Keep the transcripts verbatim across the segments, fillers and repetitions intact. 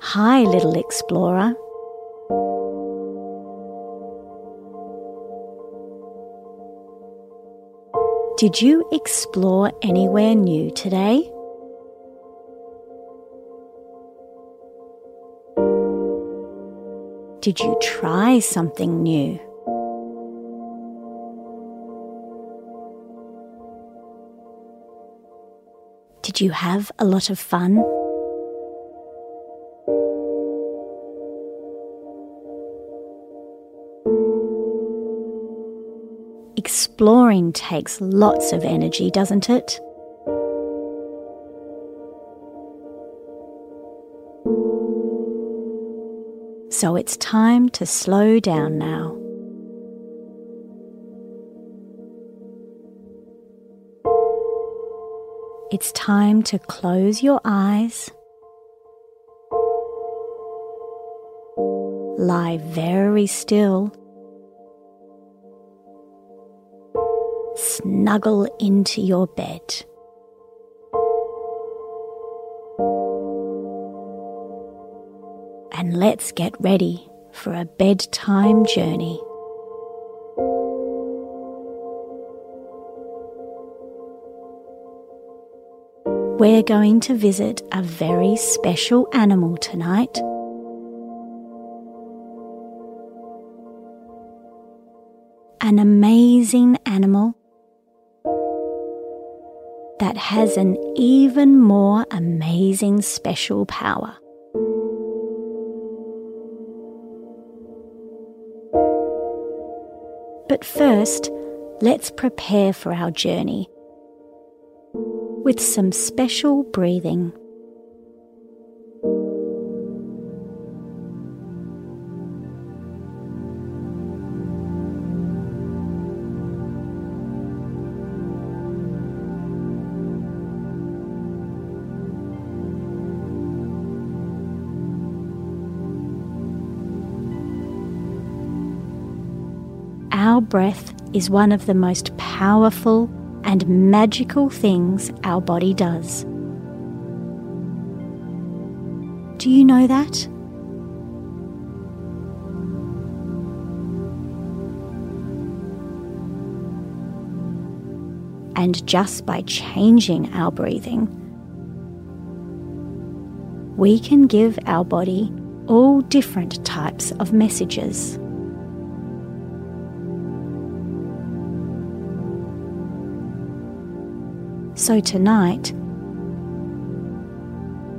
Hi, little explorer. Did you explore anywhere new today? Did you try something new? Did you have a lot of fun? Exploring takes lots of energy, doesn't it? So it's time to slow down now. It's time to close your eyes, lie very still, snuggle into your bed. And let's get ready for a bedtime journey. We're going to visit a very special animal tonight. An amazing animal that has an even more amazing special power. But first, let's prepare for our journey with some special breathing. Our breath is one of the most powerful and magical things our body does. Do you know that? And just by changing our breathing, we can give our body all different types of messages. So tonight,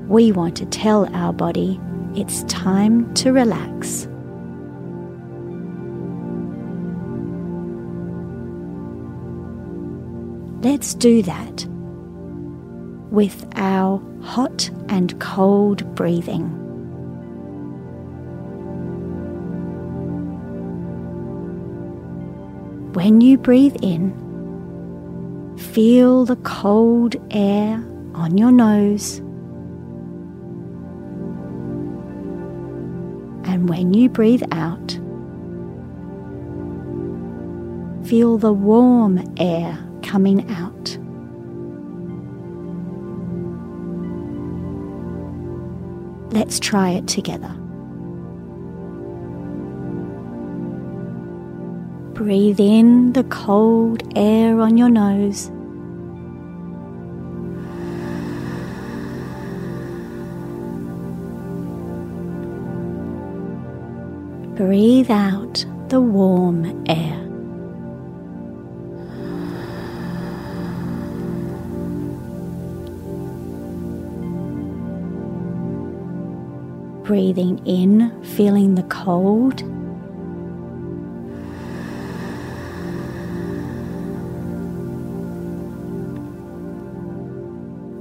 we want to tell our body it's time to relax. Let's do that with our hot and cold breathing. When you breathe in, feel the cold air on your nose. And when you breathe out, feel the warm air coming out. Let's try it together. Breathe in the cold air on your nose. Breathe out the warm air. Breathing in, feeling the cold.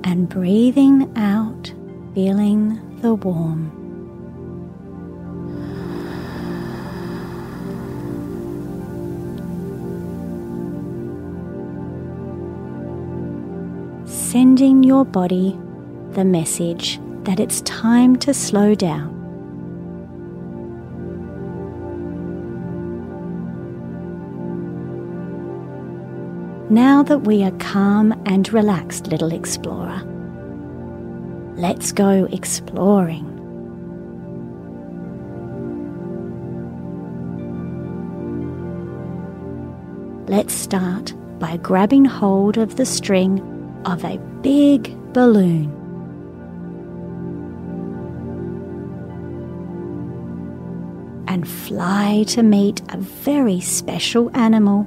And breathing out, feeling the warm. Sending your body the message that it's time to slow down. Now that we are calm and relaxed, little explorer, let's go exploring. Let's start by grabbing hold of the string of a big balloon. And fly to meet a very special animal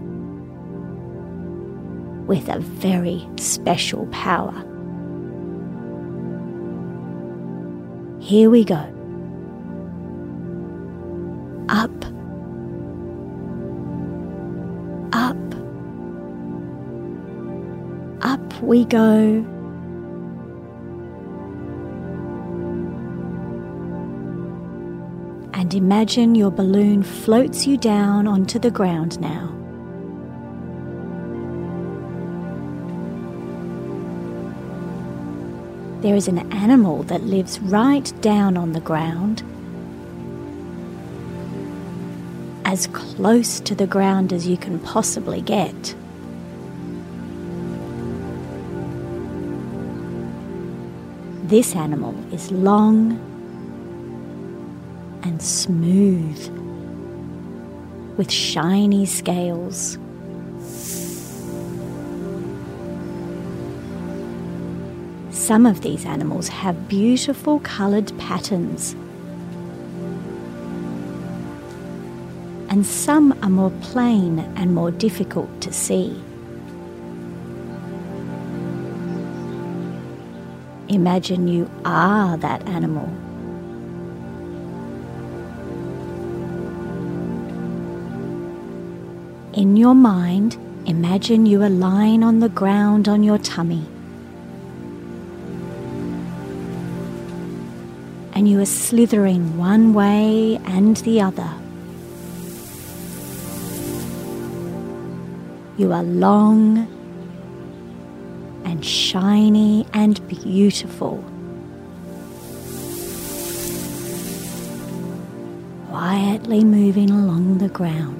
with a very special power. Here we go. Up. Up. Up we go. And imagine your balloon floats you down onto the ground now. There is an animal that lives right down on the ground, as close to the ground as you can possibly get. This animal is long and smooth, with shiny scales. Some of these animals have beautiful coloured patterns, and some are more plain and more difficult to see. Imagine you are that animal. In your mind, imagine you are lying on the ground on your tummy. And you are slithering one way and the other. You are long and shiny and beautiful. Quietly moving along the ground.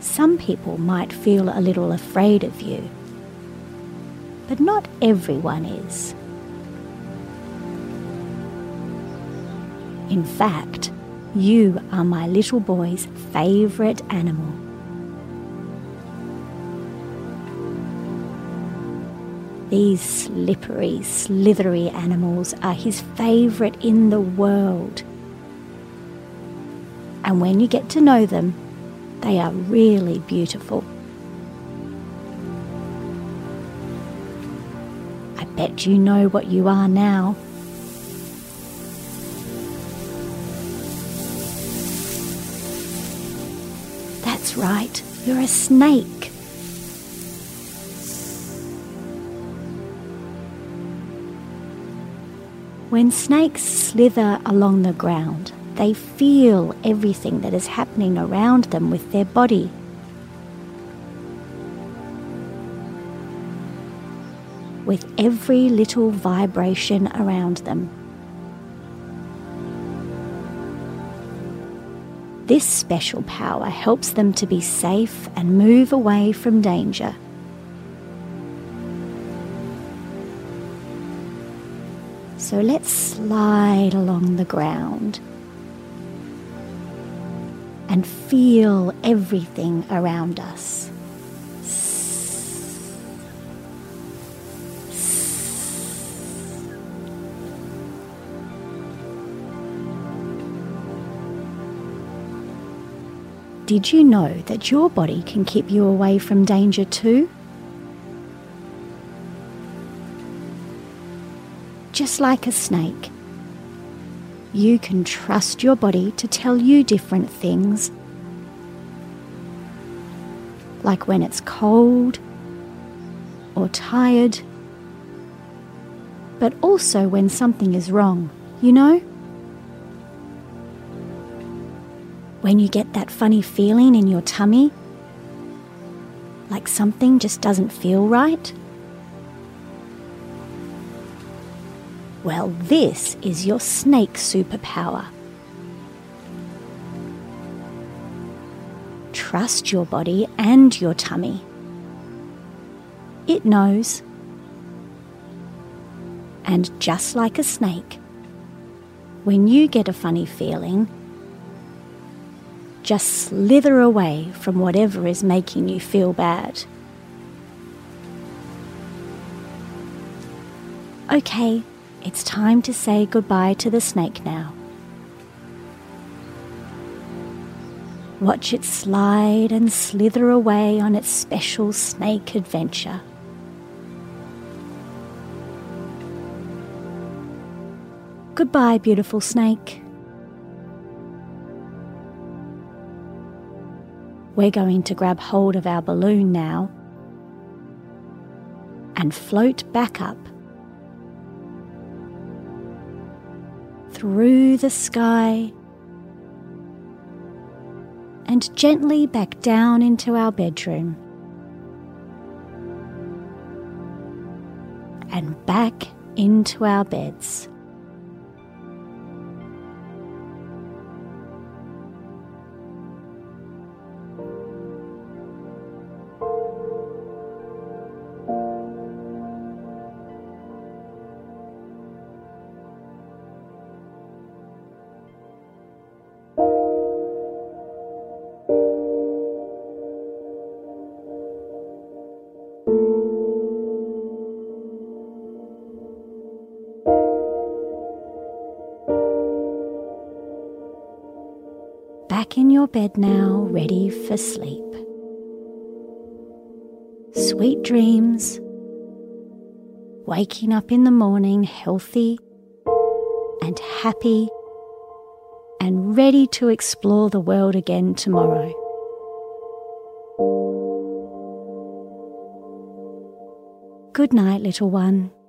Some people might feel a little afraid of you. But not everyone is. In fact, you are my little boy's favourite animal. These slippery, slithery animals are his favourite in the world. And when you get to know them, they are really beautiful. Bet you know what you are now. That's right, you're a snake. When snakes slither along the ground, they feel everything that is happening around them with their body. With every little vibration around them. This special power helps them to be safe and move away from danger. So let's slide along the ground and feel everything around us. Did you know that your body can keep you away from danger too? Just like a snake, you can trust your body to tell you different things, like when it's cold or tired, but also when something is wrong, you know? When you get that funny feeling in your tummy, like something just doesn't feel right? Well, this is your snake superpower. Trust your body and your tummy. It knows. And just like a snake, when you get a funny feeling, just slither away from whatever is making you feel bad. Okay, it's time to say goodbye to the snake now. Watch it slide and slither away on its special snake adventure. Goodbye, beautiful snake. We're going to grab hold of our balloon now and float back up through the sky and gently back down into our bedroom and back into our beds. Back in your bed now, ready for sleep. Sweet dreams, waking up in the morning healthy and happy and ready to explore the world again tomorrow. Good night, little one.